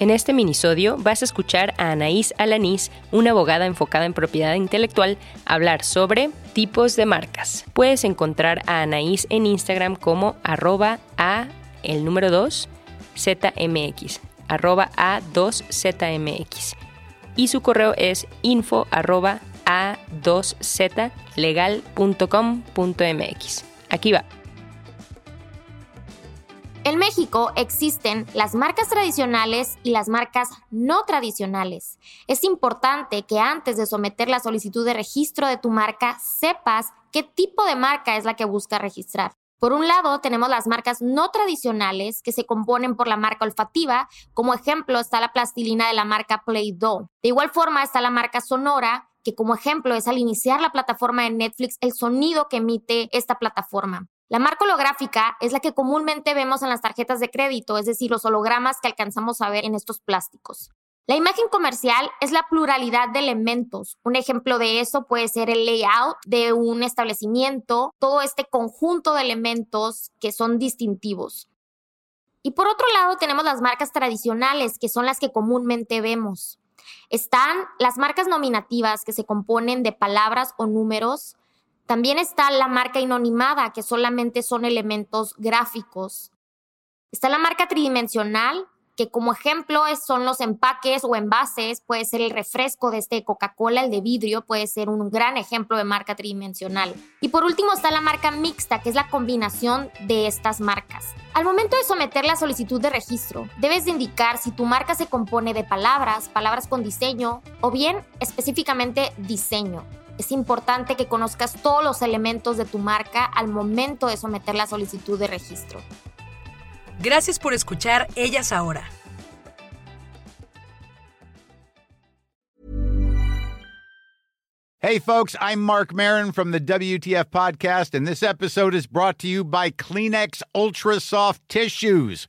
En este minisodio vas a escuchar a Anaís Alaniz, una abogada enfocada en propiedad intelectual, hablar sobre tipos de marcas. Puedes encontrar a Anaís en Instagram como @a2zmx, @a2zmx. Y su correo es info@a2zlegal.com.mx. Aquí va. En México existen las marcas tradicionales y las marcas no tradicionales. Es importante que antes de someter la solicitud de registro de tu marca, sepas qué tipo de marca es la que buscas registrar. Por un lado, tenemos las marcas no tradicionales que se componen por la marca olfativa. Como ejemplo, está la plastilina de la marca Play-Doh. De igual forma, está la marca Sonora, que como ejemplo es al iniciar la plataforma de Netflix el sonido que emite esta plataforma. La marca holográfica es la que comúnmente vemos en las tarjetas de crédito, es decir, los hologramas que alcanzamos a ver en estos plásticos. La imagen comercial es la pluralidad de elementos. Un ejemplo de eso puede ser el layout de un establecimiento, todo este conjunto de elementos que son distintivos. Y por otro lado tenemos las marcas tradicionales, que son las que comúnmente vemos. Están las marcas nominativas, que se componen de palabras o números. También está la marca inanimada, que solamente son elementos gráficos. Está la marca tridimensional, que como ejemplo son los empaques o envases. Puede ser el refresco de este Coca-Cola, el de vidrio, puede ser un gran ejemplo de marca tridimensional. Y por último está la marca mixta, que es la combinación de estas marcas. Al momento de someter la solicitud de registro, debes de indicar si tu marca se compone de palabras, palabras con diseño o bien específicamente diseño. Es importante que conozcas todos los elementos de tu marca al momento de someter la solicitud de registro. Gracias por escuchar Ellas Ahora. Hey folks, I'm Marc Maron from the WTF podcast, and this episode is brought to you by Kleenex Ultra Soft Tissues,